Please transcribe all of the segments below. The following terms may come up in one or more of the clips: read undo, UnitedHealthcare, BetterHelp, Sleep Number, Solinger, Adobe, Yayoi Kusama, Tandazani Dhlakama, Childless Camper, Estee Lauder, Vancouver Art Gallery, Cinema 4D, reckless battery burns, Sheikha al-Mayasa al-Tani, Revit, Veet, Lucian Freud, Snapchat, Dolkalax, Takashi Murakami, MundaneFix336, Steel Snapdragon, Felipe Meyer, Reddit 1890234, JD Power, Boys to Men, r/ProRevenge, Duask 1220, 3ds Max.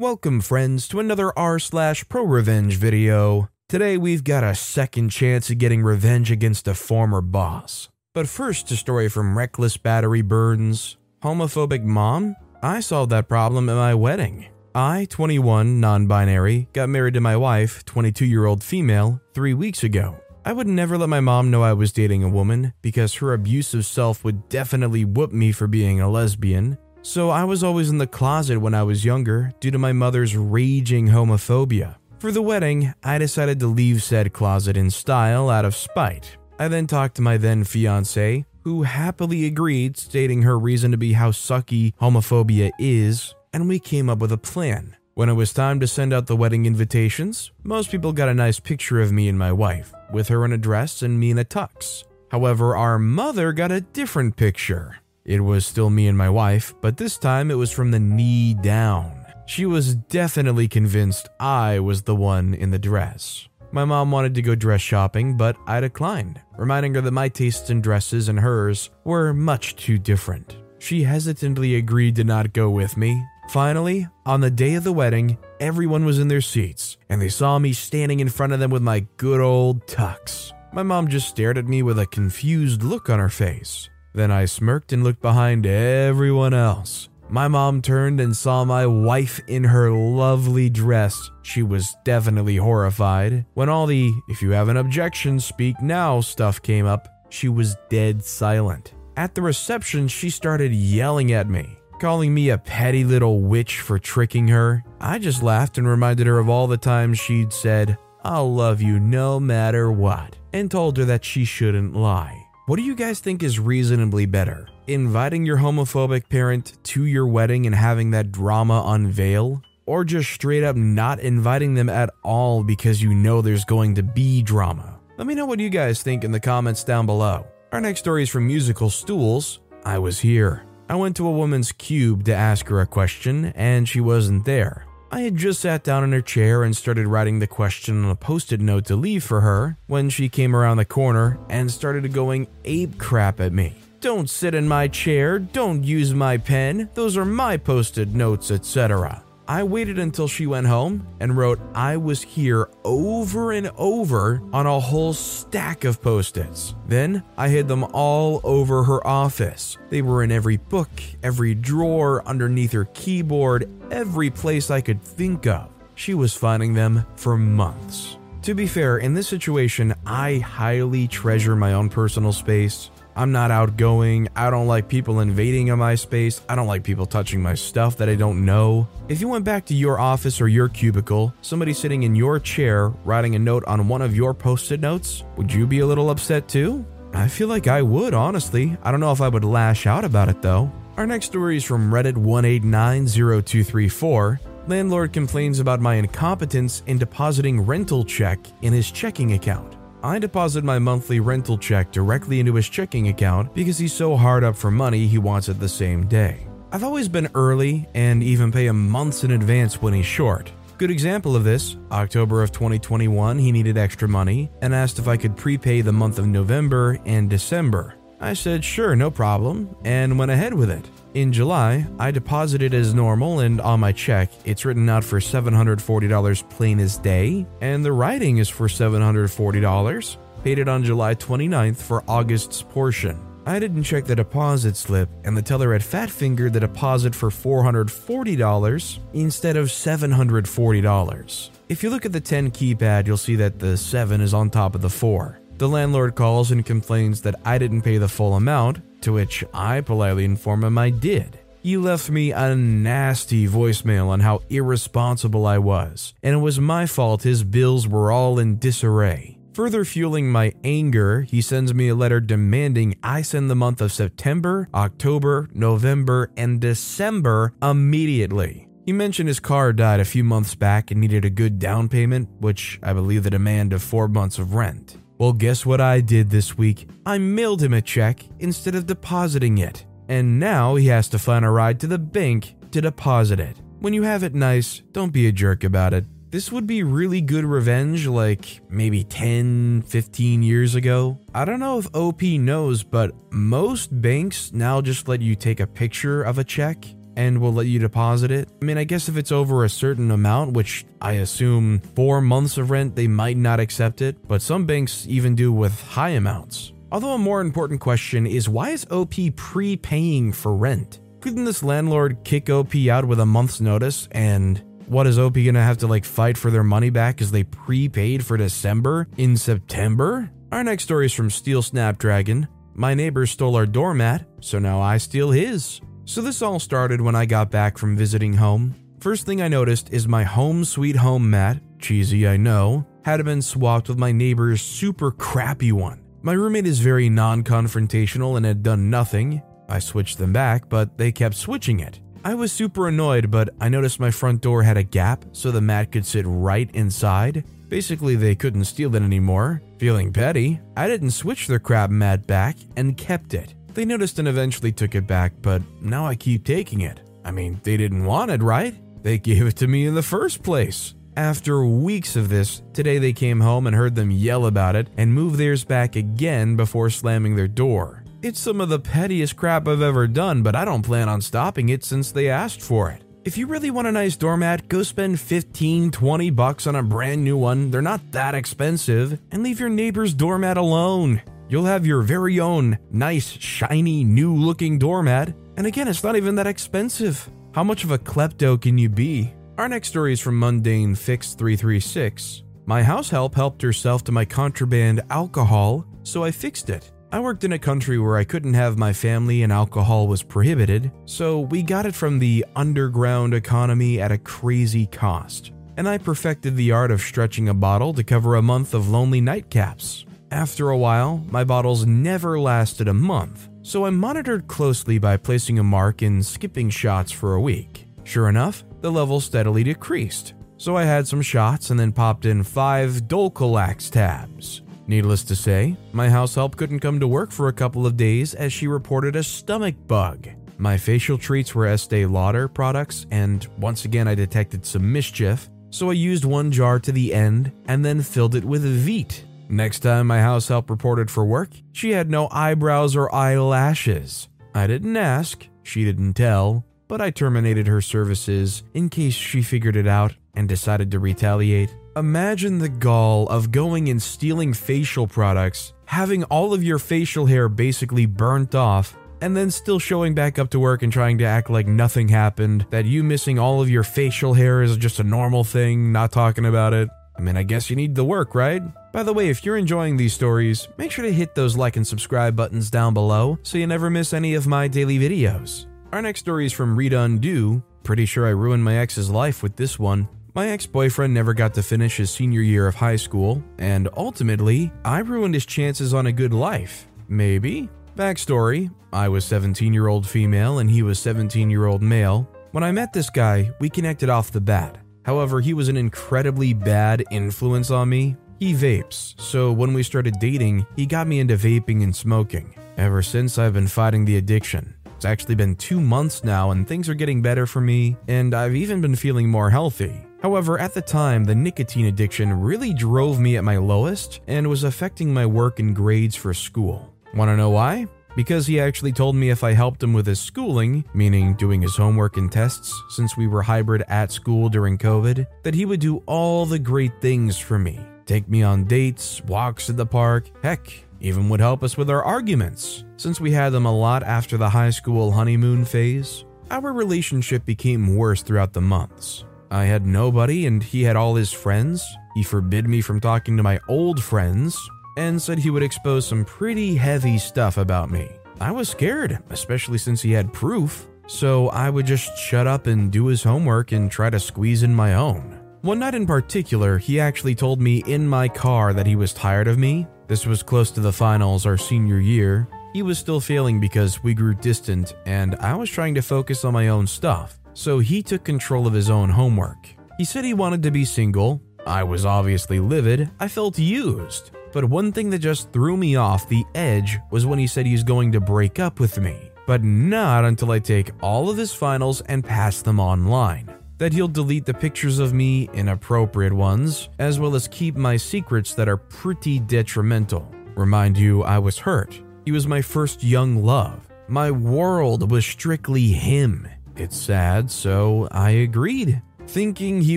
Welcome, friends, to another r/ProRevenge video. Today we've got a second chance at getting revenge against a former boss. But first, a story from Reckless Battery Burns. Homophobic mom? I solved that problem at my wedding. I, 21, non-binary, got married to my wife, 22-year-old female, 3 weeks ago. I would never let my mom know I was dating a woman because her abusive self would definitely whoop me for being a lesbian. So I was always in the closet when I was younger due to my mother's raging homophobia. For the wedding, I decided to leave said closet in style out of spite. I then talked to my then fiancé, who happily agreed, stating her reason to be how sucky homophobia is, and we came up with a plan. When it was time to send out the wedding invitations, most people got a nice picture of me and my wife, with her in a dress and me in a tux. However, our mother got a different picture. It was still me and my wife, but this time it was from the knee down. She was definitely convinced I was the one in the dress. My mom wanted to go dress shopping, but I declined, reminding her that my tastes in dresses and hers were much too different. She hesitantly agreed to not go with me. Finally, on the day of the wedding, everyone was in their seats, and they saw me standing in front of them with my good old tux. My mom just stared at me with a confused look on her face. Then I smirked and looked behind everyone else. My mom turned and saw my wife in her lovely dress. She was definitely horrified. When all the, if you have an objection, speak now stuff came up, she was dead silent. At the reception, she started yelling at me, calling me a petty little witch for tricking her. I just laughed and reminded her of all the times she'd said, "I'll love you no matter what," and told her that she shouldn't lie. What do you guys think is reasonably better? Inviting your homophobic parent to your wedding and having that drama unveil? Or just straight up not inviting them at all because you know there's going to be drama? Let me know what you guys think in the comments down below. Our next story is from Musical Stools. I was here. I went to a woman's cube to ask her a question, and she wasn't there. I had just sat down in her chair and started writing the question on a post-it note to leave for her when she came around the corner and started going ape crap at me. Don't sit in my chair, don't use my pen, those are my post-it notes, etc. I waited until she went home and wrote "I was here" over and over on a whole stack of post-its. Then I hid them all over her office. They were in every book, every drawer, underneath her keyboard, every place I could think of. She was finding them for months. To be fair, in this situation, I highly treasure my own personal space. I'm not outgoing, I don't like people invading on my space, I don't like people touching my stuff that I don't know. If you went back to your office or your cubicle, somebody sitting in your chair writing a note on one of your post-it notes, would you be a little upset too? I feel like I would, honestly. I don't know if I would lash out about it though. Our next story is from Reddit 1890234. Landlord complains about my incompetence in depositing rental check in his checking account. I deposit my monthly rental check directly into his checking account because he's so hard up for money he wants it the same day. I've always been early and even pay him months in advance when he's short. Good example of this, October of 2021 he needed extra money and asked if I could prepay the month of November and December. I said sure, no problem, and went ahead with it. In July, I deposited as normal, and on my check, it's written out for $740 plain as day, and the writing is for $740. Paid it on July 29th for August's portion. I didn't check the deposit slip, and the teller had fat-fingered the deposit for $440 instead of $740. If you look at the 10 keypad, you'll see that the 7 is on top of the 4. The landlord calls and complains that I didn't pay the full amount, to which I politely inform him I did. He left me a nasty voicemail on how irresponsible I was, and it was my fault his bills were all in disarray. Further fueling my anger, he sends me a letter demanding I send the month of September, October, November, and December immediately. He mentioned his car died a few months back and needed a good down payment, which I believe the demand of 4 months of rent. Well, guess what I did this week? I mailed him a check instead of depositing it. And now he has to find a ride to the bank to deposit it. When you have it nice, don't be a jerk about it. This would be really good revenge, like maybe 10, 15 years ago. I don't know if OP knows, but most banks now just let you take a picture of a check and will let you deposit it. I mean, I guess if it's over a certain amount, which I assume 4 months of rent, they might not accept it, but some banks even do with high amounts. Although a more important question is, why is OP prepaying for rent? Couldn't this landlord kick OP out with a month's notice? And what, is OP gonna have to fight for their money back because they prepaid for December in September? Our next story is from Steel Snapdragon. My neighbor stole our doormat, so now I steal his. So this all started when I got back from visiting home. First thing I noticed is my home sweet home mat, cheesy I know, had been swapped with my neighbor's super crappy one. My roommate is very non-confrontational and had done nothing. I switched them back, but they kept switching it. I was super annoyed, but I noticed my front door had a gap so the mat could sit right inside. Basically, they couldn't steal it anymore. Feeling petty, I didn't switch their crap mat back and kept it. They noticed and eventually took it back, but now I keep taking it. I mean, they didn't want it, right? They gave it to me in the first place. After weeks of this, today they came home and heard them yell about it and move theirs back again before slamming their door. It's some of the pettiest crap I've ever done, but I don't plan on stopping it since they asked for it. If you really want a nice doormat, go spend 15, 20 bucks on a brand new one. They're not that expensive. And leave your neighbor's doormat alone. You'll have your very own nice, shiny, new-looking doormat. And again, it's not even that expensive. How much of a klepto can you be? Our next story is from MundaneFix336. My house helped herself to my contraband alcohol, so I fixed it. I worked in a country where I couldn't have my family and alcohol was prohibited, so we got it from the underground economy at a crazy cost. And I perfected the art of stretching a bottle to cover a month of lonely nightcaps. After a while, my bottles never lasted a month, so I monitored closely by placing a mark and skipping shots for a week. Sure enough, the level steadily decreased, so I had some shots and then popped in 5 Dolkalax tabs. Needless to say, my house help couldn't come to work for a couple of days as she reported a stomach bug. My facial treats were Estee Lauder products, and once again I detected some mischief, so I used one jar to the end and then filled it with Veet. Next time my house help reported for work, she had no eyebrows or eyelashes. I didn't ask, she didn't tell, but I terminated her services in case she figured it out and decided to retaliate. Imagine the gall of going and stealing facial products, having all of your facial hair basically burnt off, and then still showing back up to work and trying to act like nothing happened, that you missing all of your facial hair is just a normal thing, not talking about it. I mean, I guess you need the work, right? By the way, if you're enjoying these stories, make sure to hit those like and subscribe buttons down below so you never miss any of my daily videos. Our next story is from Read Undo. Pretty sure I ruined my ex's life with this one. My ex-boyfriend never got to finish his senior year of high school, and ultimately, I ruined his chances on a good life. Maybe? Backstory, I was 17-year-old female and he was 17-year-old male. When I met this guy, we connected off the bat. However, he was an incredibly bad influence on me. He vapes, so when we started dating, he got me into vaping and smoking. Ever since, I've been fighting the addiction. It's actually been 2 months now and things are getting better for me, and I've even been feeling more healthy. However, at the time, the nicotine addiction really drove me at my lowest and was affecting my work and grades for school. Want to know why? Because he actually told me if I helped him with his schooling, meaning doing his homework and tests, since we were hybrid at school during COVID, that he would do all the great things for me. Take me on dates, walks at the park, heck, even would help us with our arguments, since we had them a lot after the high school honeymoon phase. Our relationship became worse throughout the months. I had nobody and he had all his friends. He forbid me from talking to my old friends and said he would expose some pretty heavy stuff about me. I was scared, especially since he had proof, so I would just shut up and do his homework and try to squeeze in my own. One night in particular, he actually told me in my car that he was tired of me. This was close to the finals our senior year. He was still failing because we grew distant and I was trying to focus on my own stuff, so he took control of his own homework. He said he wanted to be single. I was obviously livid. I felt used. But one thing that just threw me off the edge was when he said he was going to break up with me, but not until I take all of his finals and pass them online. That he'll delete the pictures of me, inappropriate ones, as well as keep my secrets that are pretty detrimental. Remind you, I was hurt. He was my first young love. My world was strictly him. It's sad, so I agreed, thinking he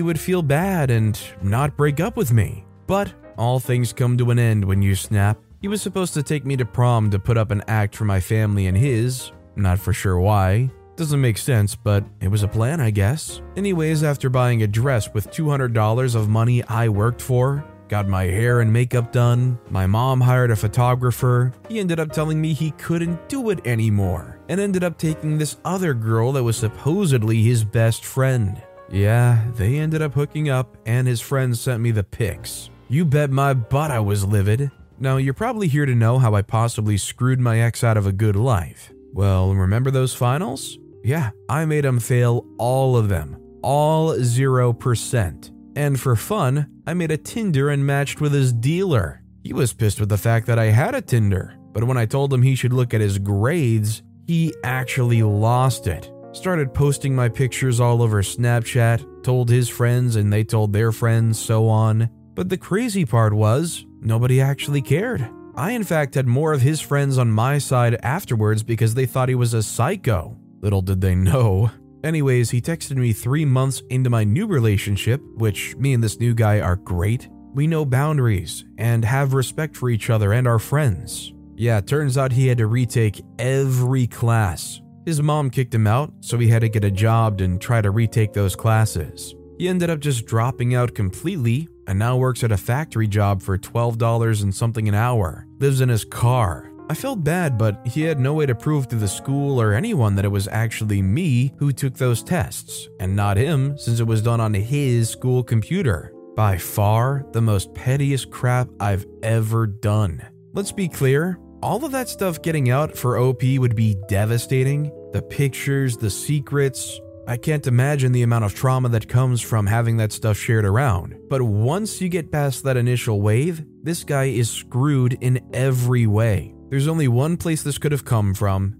would feel bad and not break up with me. But all things come to an end when you snap. He was supposed to take me to prom to put up an act for my family and his, not for sure why. Doesn't make sense, but it was a plan, I guess. Anyways, after buying a dress with $200 of money I worked for, got my hair and makeup done, my mom hired a photographer, he ended up telling me he couldn't do it anymore, and ended up taking this other girl that was supposedly his best friend. Yeah, they ended up hooking up, and his friend sent me the pics. You bet my butt I was livid. Now, you're probably here to know how I possibly screwed my ex out of a good life. Well, remember those finals? Yeah, I made him fail all of them, all 0%. And for fun, I made a Tinder and matched with his dealer. He was pissed with the fact that I had a Tinder, but when I told him he should look at his grades, he actually lost it. Started posting my pictures all over Snapchat, told his friends and they told their friends, so on. But the crazy part was, nobody actually cared. I in fact had more of his friends on my side afterwards because they thought he was a psycho. Little did they know. Anyways, he texted me 3 months into my new relationship, which me and this new guy are great. We know boundaries and have respect for each other and our friends. Yeah, turns out he had to retake every class. His mom kicked him out, so he had to get a job and try to retake those classes. He ended up just dropping out completely and now works at a factory job for $12 and something an hour, lives in his car. I felt bad, but he had no way to prove to the school or anyone that it was actually me who took those tests, and not him, since it was done on his school computer. By far, the most pettiest crap I've ever done. Let's be clear, all of that stuff getting out for OP would be devastating. The pictures, the secrets. I can't imagine the amount of trauma that comes from having that stuff shared around. But once you get past that initial wave, this guy is screwed in every way. There's only one place this could have come from,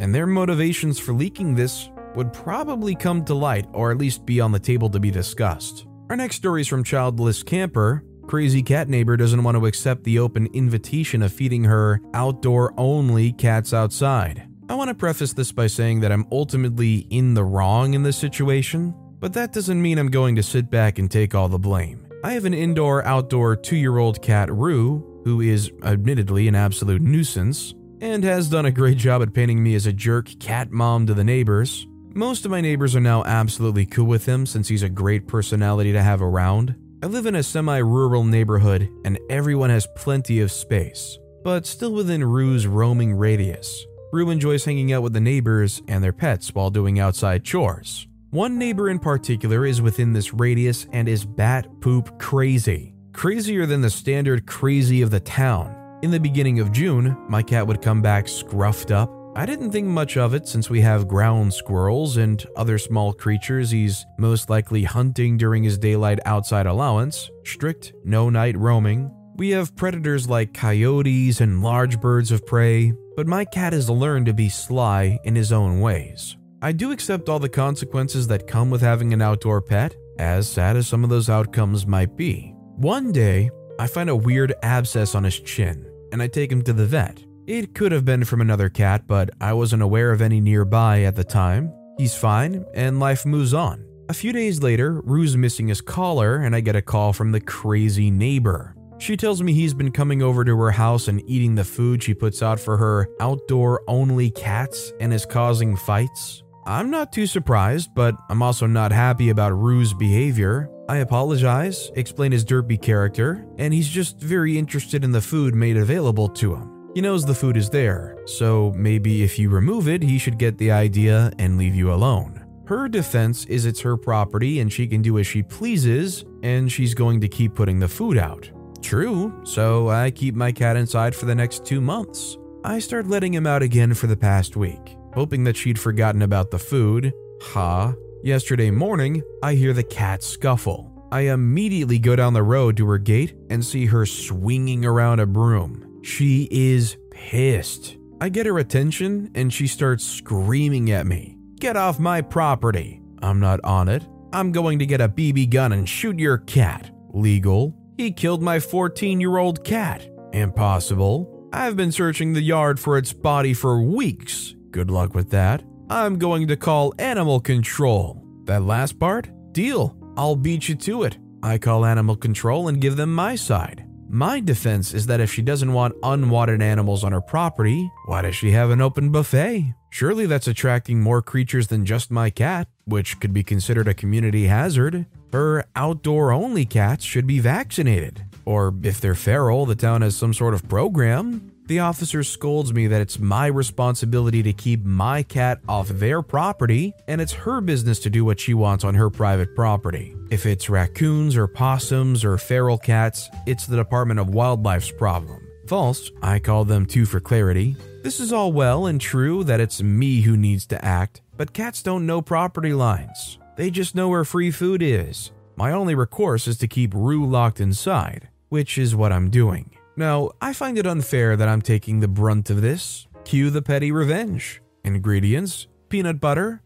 and their motivations for leaking this would probably come to light or at least be on the table to be discussed. Our next story is from Childless Camper. Crazy cat neighbor doesn't want to accept the open invitation of feeding her outdoor-only cats outside. I want to preface this by saying that I'm ultimately in the wrong in this situation, but that doesn't mean I'm going to sit back and take all the blame. I have an indoor-outdoor 2-year-old cat, Rue, who is admittedly an absolute nuisance, and has done a great job at painting me as a jerk cat mom to the neighbors. Most of my neighbors are now absolutely cool with him since he's a great personality to have around. I live in a semi-rural neighborhood and everyone has plenty of space, but still within Rue's roaming radius. Rue enjoys hanging out with the neighbors and their pets while doing outside chores. One neighbor in particular is within this radius and is bat poop crazy. Crazier than the standard crazy of the town. In the beginning of June, my cat would come back scruffed up. I didn't think much of it since we have ground squirrels and other small creatures he's most likely hunting during his daylight outside allowance, strict no-night roaming. We have predators like coyotes and large birds of prey, but my cat has learned to be sly in his own ways. I do accept all the consequences that come with having an outdoor pet, as sad as some of those outcomes might be. One day, I find a weird abscess on his chin, and I take him to the vet. It could have been from another cat, but I wasn't aware of any nearby at the time. He's fine, and life moves on. A few days later, Rue's missing his collar, and I get a call from the crazy neighbor. She tells me he's been coming over to her house and eating the food she puts out for her outdoor-only cats and is causing fights. I'm not too surprised, but I'm also not happy about Rue's behavior. I apologize, explain his derpy character, and he's just very interested in the food made available to him. He knows the food is there, so maybe if you remove it, he should get the idea and leave you alone. Her defense is it's her property and she can do as she pleases, and she's going to keep putting the food out. True, so I keep my cat inside for the next 2 months. I start letting him out again for the past week, hoping that she'd forgotten about the food. Ha. Yesterday morning, I hear the cat scuffle. I immediately go down the road to her gate and see her swinging around a broom. She is pissed. I get her attention and she starts screaming at me. Get off my property. I'm not on it. I'm going to get a BB gun and shoot your cat. Legal. He killed my 14-year-old cat. Impossible. I've been searching the yard for its body for weeks. Good luck with that. I'm going to call animal control. That last part? Deal. I'll beat you to it. I call animal control and give them my side. My defense is that if she doesn't want unwanted animals on her property, why does she have an open buffet? Surely that's attracting more creatures than just my cat, which could be considered a community hazard. Her outdoor-only cats should be vaccinated. Or if they're feral, the town has some sort of program. The officer scolds me that it's my responsibility to keep my cat off their property, and it's her business to do what she wants on her private property. If it's raccoons or possums or feral cats, it's the Department of Wildlife's problem. False, I call them two for clarity. This is all well and true that it's me who needs to act, but cats don't know property lines. They just know where free food is. My only recourse is to keep Rue locked inside, which is what I'm doing. Now, I find it unfair that I'm taking the brunt of this. Cue the petty revenge. Ingredients: peanut butter,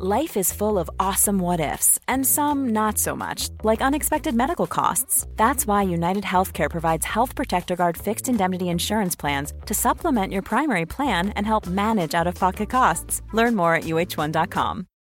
Life is full of awesome what-ifs, and some not so much, like unexpected medical costs. That's why UnitedHealthcare provides Health Protector Guard fixed indemnity insurance plans to supplement your primary plan and help manage out-of-pocket costs. Learn more at uh1.com.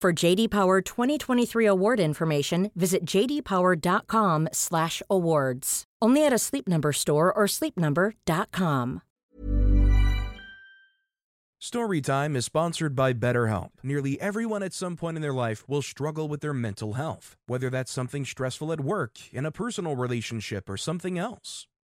For JD Power 2023 award information, visit jdpower.com/awards. Only at a Sleep Number store or sleepnumber.com. Storytime is sponsored by BetterHelp. Nearly everyone at some point in their life will struggle with their mental health, whether that's something stressful at work, in a personal relationship, or something else.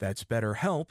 That's BetterHelp,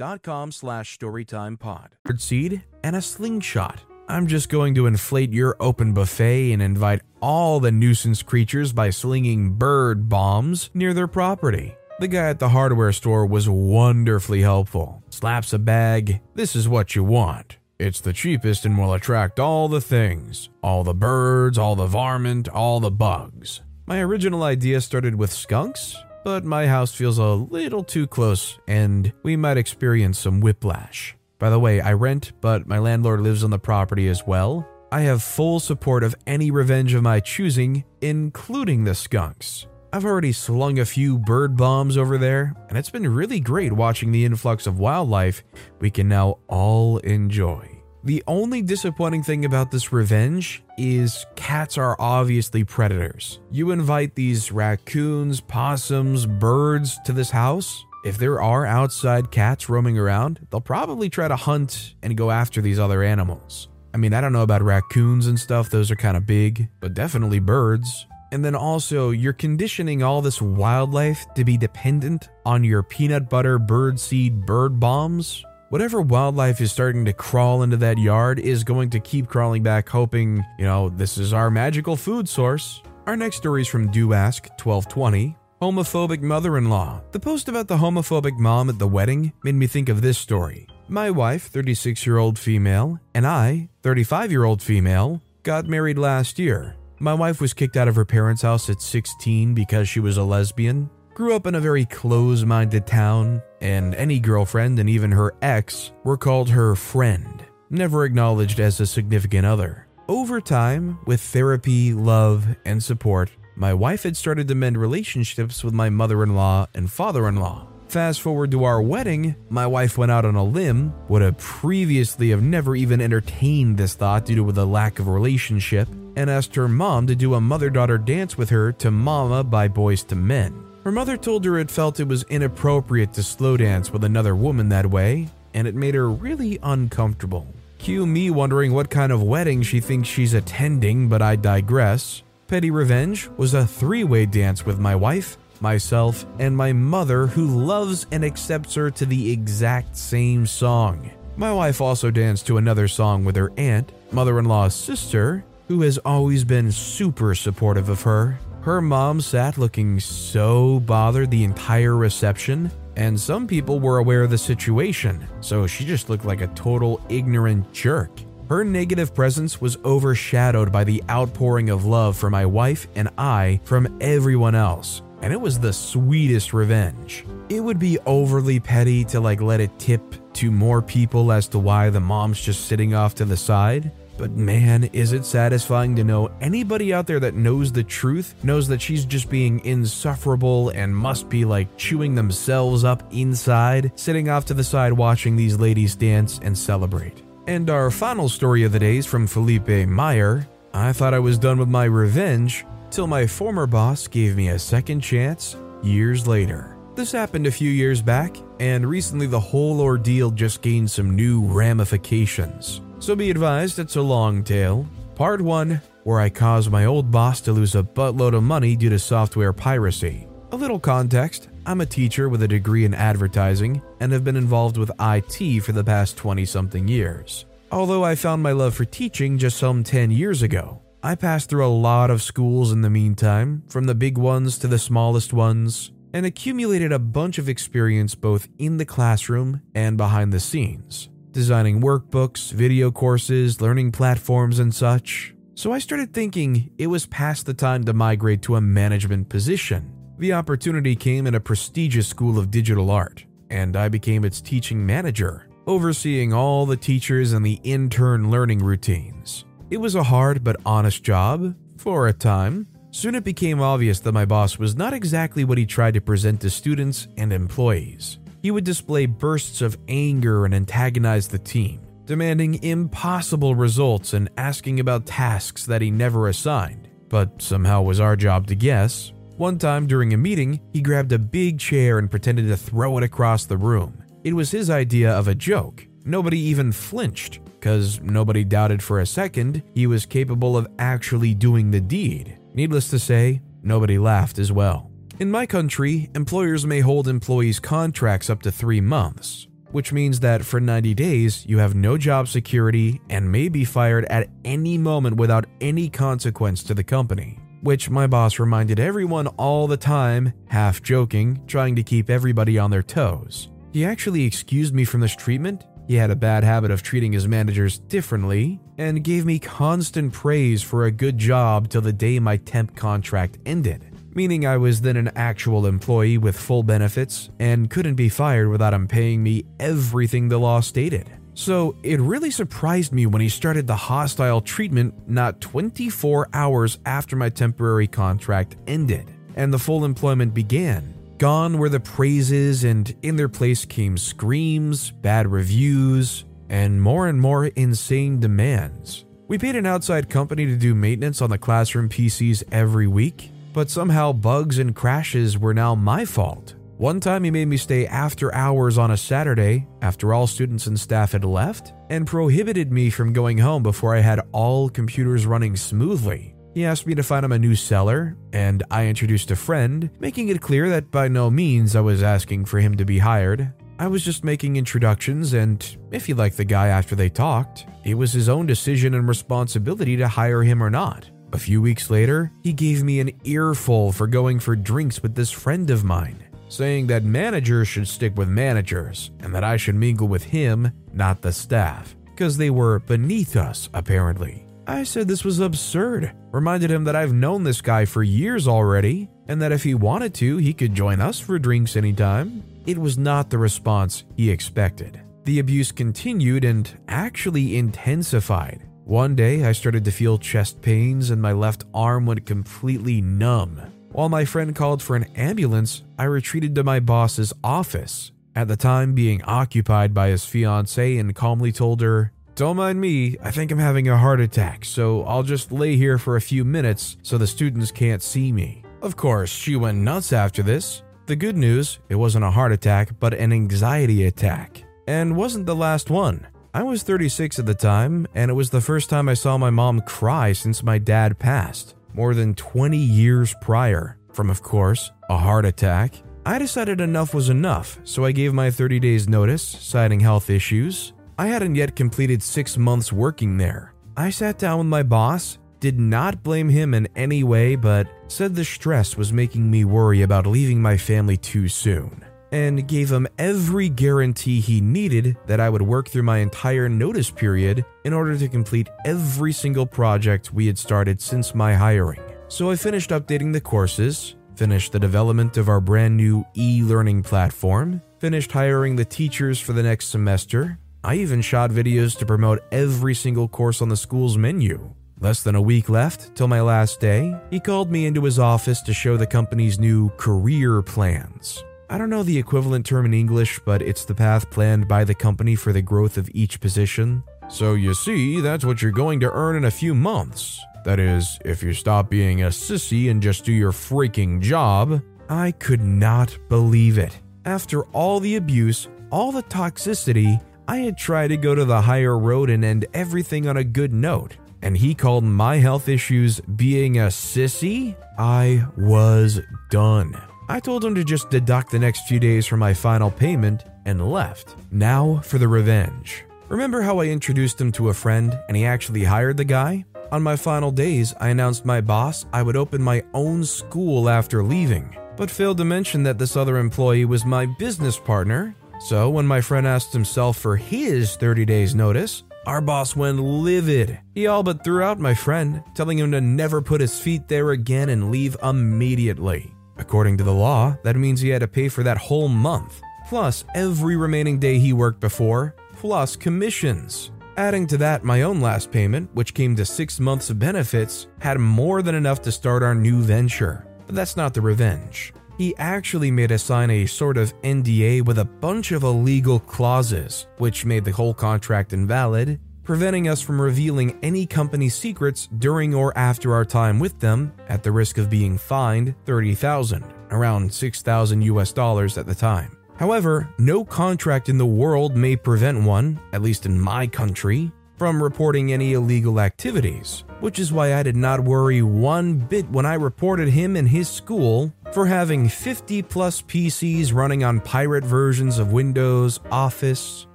HELP.com/StorytimePod. Seed and a slingshot. I'm just going to inflate your open buffet and invite all the nuisance creatures by slinging bird bombs near their property. The guy at the hardware store was wonderfully helpful. Slaps a bag. This is what you want. It's the cheapest and will attract all the things. All the birds, all the varmint, all the bugs. My original idea started with skunks, but my house feels a little too close and we might experience some whiplash. By the way, I rent, but my landlord lives on the property as well. I have full support of any revenge of my choosing, including the skunks. I've already slung a few bird bombs over there, and it's been really great watching the influx of wildlife we can now all enjoy. The only disappointing thing about this revenge is cats are obviously predators. You invite these raccoons, possums, birds to this house. If there are outside cats roaming around, they'll probably try to hunt and go after these other animals. I mean, I don't know about raccoons and stuff, those are kind of big, but definitely birds. And then also, you're conditioning all this wildlife to be dependent on your peanut butter, birdseed, bird bombs, whatever wildlife is starting to crawl into that yard is going to keep crawling back, hoping, you know, this is our magical food source. Our next story is from Duask 1220. Homophobic mother-in-law. The post about the homophobic mom at the wedding made me think of this story. My wife, 36-year-old female, and I, 35-year-old female, got married last year. My wife was kicked out of her parents' house at 16 because she was a lesbian. Grew up in a very close-minded town, and any girlfriend and even her ex were called her friend, never acknowledged as a significant other. Over time, with therapy, love, and support, my wife had started to mend relationships with my mother-in-law and father-in-law. Fast forward to our wedding, my wife went out on a limb, would have previously have never even entertained this thought due to the lack of relationship, and asked her mom to do a mother-daughter dance with her to Mama by Boys to Men. Her mother told her it felt it was inappropriate to slow dance with another woman that way, and it made her really uncomfortable. Cue me wondering what kind of wedding she thinks she's attending, but I digress. Petty Revenge was a three-way dance with my wife, myself, and my mother, who loves and accepts her to the exact same song. My wife also danced to another song with her aunt, mother-in-law's sister, who has always been super supportive of her. Her mom sat looking so bothered the entire reception, and some people were aware of the situation, so she just looked like a total ignorant jerk. Her negative presence was overshadowed by the outpouring of love for my wife and I from everyone else, and it was the sweetest revenge. It would be overly petty to let it tip to more people as to why the mom's just sitting off to the side. But man, is it satisfying to know anybody out there that knows the truth knows that she's just being insufferable and must be chewing themselves up inside, sitting off to the side watching these ladies dance and celebrate. And our final story of the day is from Felipe Meyer. I thought I was done with my revenge till my former boss gave me a second chance years later. This happened a few years back, and recently the whole ordeal just gained some new ramifications. So be advised, it's a long tale. Part 1, where I caused my old boss to lose a buttload of money due to software piracy. A little context, I'm a teacher with a degree in advertising and have been involved with IT for the past 20-something years. Although I found my love for teaching just some 10 years ago, I passed through a lot of schools in the meantime, from the big ones to the smallest ones, and accumulated a bunch of experience both in the classroom and behind the scenes. Designing workbooks, video courses, learning platforms, and such. So I started thinking it was past the time to migrate to a management position. The opportunity came at a prestigious school of digital art, and I became its teaching manager, overseeing all the teachers and the intern learning routines. It was a hard but honest job, for a time. Soon it became obvious that my boss was not exactly what he tried to present to students and employees. He would display bursts of anger and antagonize the team, demanding impossible results and asking about tasks that he never assigned, but somehow was our job to guess. One time during a meeting, he grabbed a big chair and pretended to throw it across the room. It was his idea of a joke. Nobody even flinched, because nobody doubted for a second he was capable of actually doing the deed. Needless to say, nobody laughed as well. In my country, employers may hold employees' contracts up to 3 months, which means that for 90 days, you have no job security and may be fired at any moment without any consequence to the company, which my boss reminded everyone all the time, half-joking, trying to keep everybody on their toes. He actually excused me from this treatment. He had a bad habit of treating his managers differently and gave me constant praise for a good job till the day my temp contract ended. Meaning I was then an actual employee with full benefits and couldn't be fired without him paying me everything the law stated. So it really surprised me when he started the hostile treatment not 24 hours after my temporary contract ended and the full employment began. Gone were the praises, and in their place came screams, bad reviews, and more insane demands. We paid an outside company to do maintenance on the classroom PCs every week, but somehow bugs and crashes were now my fault. One time he made me stay after hours on a Saturday after all students and staff had left and prohibited me from going home before I had all computers running smoothly. He asked me to find him a new seller, and I introduced a friend, making it clear that by no means I was asking for him to be hired. I was just making introductions, and if he liked the guy after they talked, it was his own decision and responsibility to hire him or not. A few weeks later, he gave me an earful for going for drinks with this friend of mine, saying that managers should stick with managers and that I should mingle with him, not the staff, because they were beneath us, apparently. I said this was absurd, reminded him that I've known this guy for years already, and that if he wanted to, he could join us for drinks anytime. It was not the response he expected. The abuse continued and actually intensified. One day, I started to feel chest pains and my left arm went completely numb. While my friend called for an ambulance, I retreated to my boss's office, at the time being occupied by his fiancée, and calmly told her, "Don't mind me, I think I'm having a heart attack, so I'll just lay here for a few minutes so the students can't see me." Of course, she went nuts after this. The good news, it wasn't a heart attack, but an anxiety attack, and wasn't the last one. I was 36 at the time, and it was the first time I saw my mom cry since my dad passed, more than 20 years prior, from, of course, a heart attack. I decided enough was enough, so I gave my 30 days notice, citing health issues. I hadn't yet completed 6 months working there. I sat down with my boss, did not blame him in any way, but said the stress was making me worry about leaving my family too soon, and gave him every guarantee he needed that I would work through my entire notice period in order to complete every single project we had started since my hiring. So I finished updating the courses, finished the development of our brand new e-learning platform, finished hiring the teachers for the next semester. I even shot videos to promote every single course on the school's menu. Less than a week left till my last day, he called me into his office to show the company's new career plans. I don't know the equivalent term in English, but it's the path planned by the company for the growth of each position. "So you see, that's what you're going to earn in a few months. That is, if you stop being a sissy and just do your freaking job." I could not believe it. After all the abuse, all the toxicity, I had tried to go to the higher road and end everything on a good note, and he called my health issues being a sissy? I was done. I told him to just deduct the next few days from my final payment and left. Now for the revenge. Remember how I introduced him to a friend and he actually hired the guy? On my final days, I announced my boss I would open my own school after leaving, but failed to mention that this other employee was my business partner. So when my friend asked himself for his 30 days notice, our boss went livid. He all but threw out my friend, telling him to never put his feet there again and leave immediately. According to the law, that means he had to pay for that whole month, plus every remaining day he worked before, plus commissions. Adding to that, my own last payment, which came to 6 months of benefits, had more than enough to start our new venture. But that's not the revenge. He actually made us sign a sort of NDA with a bunch of illegal clauses, which made the whole contract invalid, preventing us from revealing any company secrets during or after our time with them, at the risk of being fined $30,000, around $6,000 US at the time. However, no contract in the world may prevent one, at least in my country, from reporting any illegal activities, which is why I did not worry one bit when I reported him and his school for having 50 plus PCs running on pirate versions of Windows, Office,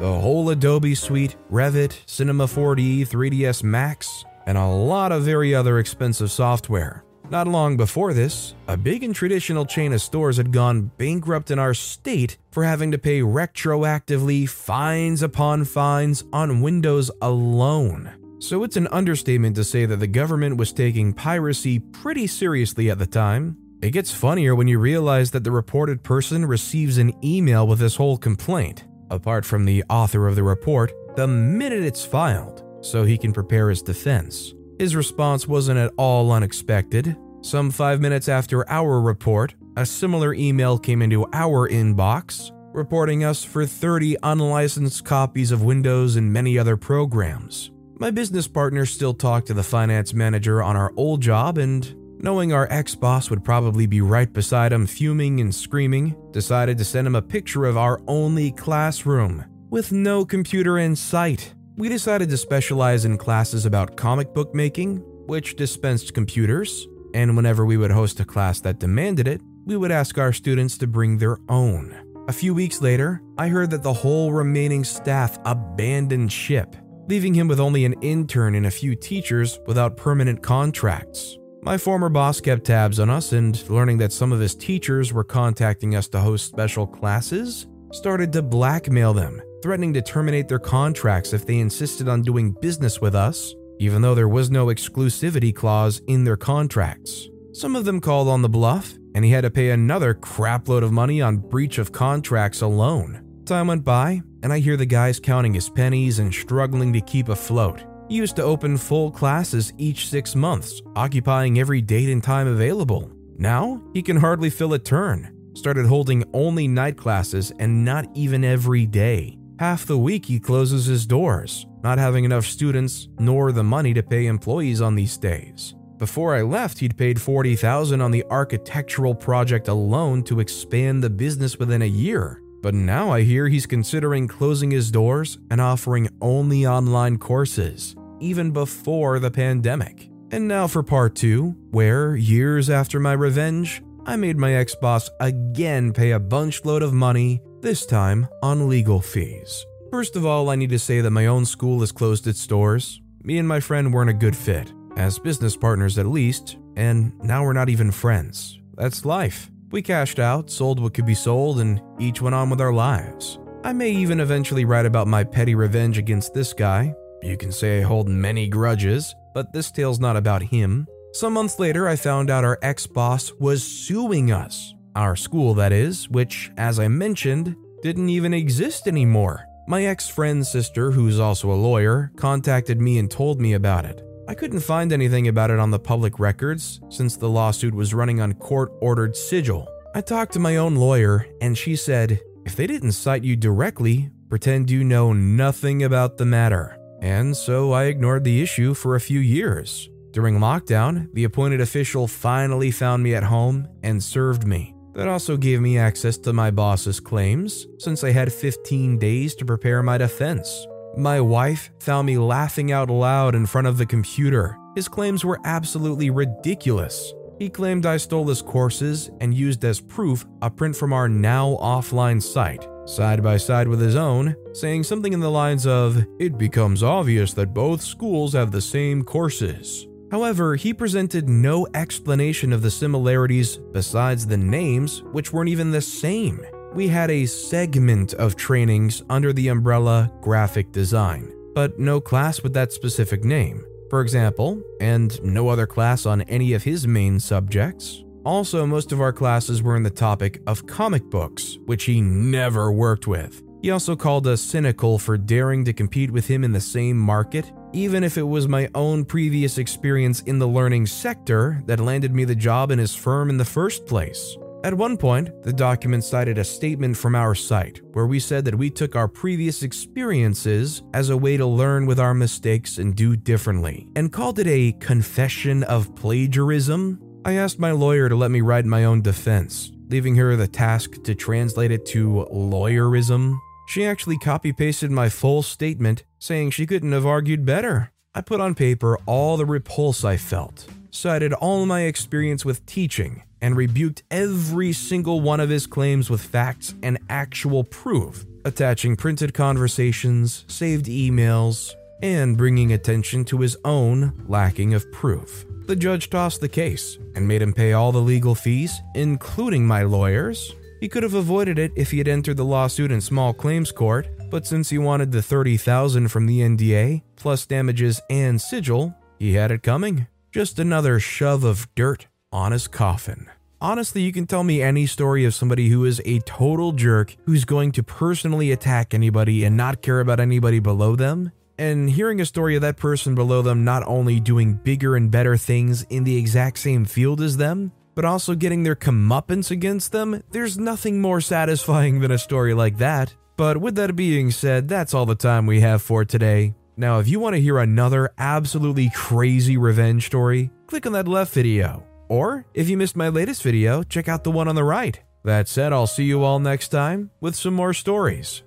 the whole Adobe suite, Revit, Cinema 4D, 3ds Max, and a lot of very other expensive software. Not long before this, a big and traditional chain of stores had gone bankrupt in our state for having to pay retroactively fines upon fines on Windows alone. So it's an understatement to say that the government was taking piracy pretty seriously at the time. It gets funnier when you realize that the reported person receives an email with this whole complaint, apart from the author of the report, the minute it's filed, so he can prepare his defense. His response wasn't at all unexpected. Some 5 minutes after our report, a similar email came into our inbox, reporting us for 30 unlicensed copies of Windows and many other programs. My business partner still talked to the finance manager on our old job, and knowing our ex-boss would probably be right beside him fuming and screaming, decided to send him a picture of our only classroom, with no computer in sight. We decided to specialize in classes about comic book making, which dispensed computers, and whenever we would host a class that demanded it, we would ask our students to bring their own. A few weeks later, I heard that the whole remaining staff abandoned ship, leaving him with only an intern and a few teachers without permanent contracts. My former boss kept tabs on us and, learning that some of his teachers were contacting us to host special classes, started to blackmail them, threatening to terminate their contracts if they insisted on doing business with us, even though there was no exclusivity clause in their contracts. Some of them called on the bluff, and he had to pay another crapload of money on breach of contracts alone. Time went by, and I hear the guy's counting his pennies and struggling to keep afloat. He used to open full classes each 6 months, occupying every date and time available. Now, he can hardly fill a turn. Started holding only night classes and not even every day. Half the week he closes his doors, not having enough students nor the money to pay employees on these days. Before I left, he'd paid $40,000 on the architectural project alone to expand the business within a year. But now I hear he's considering closing his doors and offering only online courses, even before the pandemic. And now for part two, where, years after my revenge, I made my ex-boss again pay a bunch load of money, this time on legal fees. First of all, I need to say that my own school has closed its doors. Me and my friend weren't a good fit, as business partners at least, and now we're not even friends. That's life. We cashed out, sold what could be sold, and each went on with our lives. I may even eventually write about my petty revenge against this guy. You can say I hold many grudges, but this tale's not about him. Some months later, I found out our ex-boss was suing us. Our school, that is, which, as I mentioned, didn't even exist anymore. My ex-friend's sister, who's also a lawyer, contacted me and told me about it. I couldn't find anything about it on the public records since the lawsuit was running on court-ordered sigil. I talked to my own lawyer and she said, if they didn't cite you directly, pretend you know nothing about the matter. And so I ignored the issue for a few years. During lockdown, the appointed official finally found me at home and served me. That also gave me access to my boss's claims since I had 15 days to prepare my defense. My wife found me laughing out loud in front of the computer. His claims were absolutely ridiculous. He claimed I stole his courses and used as proof a print from our now offline site, side by side with his own, saying something in the lines of, "It becomes obvious that both schools have the same courses." However, he presented no explanation of the similarities besides the names, which weren't even the same. We had a segment of trainings under the umbrella graphic design, but no class with that specific name, for example, and no other class on any of his main subjects. Also, most of our classes were in the topic of comic books, which he never worked with. He also called us cynical for daring to compete with him in the same market, even if it was my own previous experience in the learning sector that landed me the job in his firm in the first place. At one point, the document cited a statement from our site where we said that we took our previous experiences as a way to learn with our mistakes and do differently, and called it a confession of plagiarism. I asked my lawyer to let me write my own defense, leaving her the task to translate it to lawyerism. She actually copy-pasted my full statement, saying she couldn't have argued better. I put on paper all the repulse I felt, cited all my experience with teaching, and rebuked every single one of his claims with facts and actual proof, attaching printed conversations, saved emails, and bringing attention to his own lacking of proof. The judge tossed the case and made him pay all the legal fees, including my lawyers. He could have avoided it if he had entered the lawsuit in small claims court, but since he wanted the $30,000 from the NDA, plus damages and sigil, he had it coming. Just another shove of dirt on his coffin. Honestly, you can tell me any story of somebody who is a total jerk who's going to personally attack anybody and not care about anybody below them. And hearing a story of that person below them not only doing bigger and better things in the exact same field as them, but also getting their comeuppance against them, there's nothing more satisfying than a story like that. But with that being said, that's all the time we have for today. Now, if you want to hear another absolutely crazy revenge story, click on that left video. Or, if you missed my latest video, check out the one on the right. That said, I'll see you all next time with some more stories.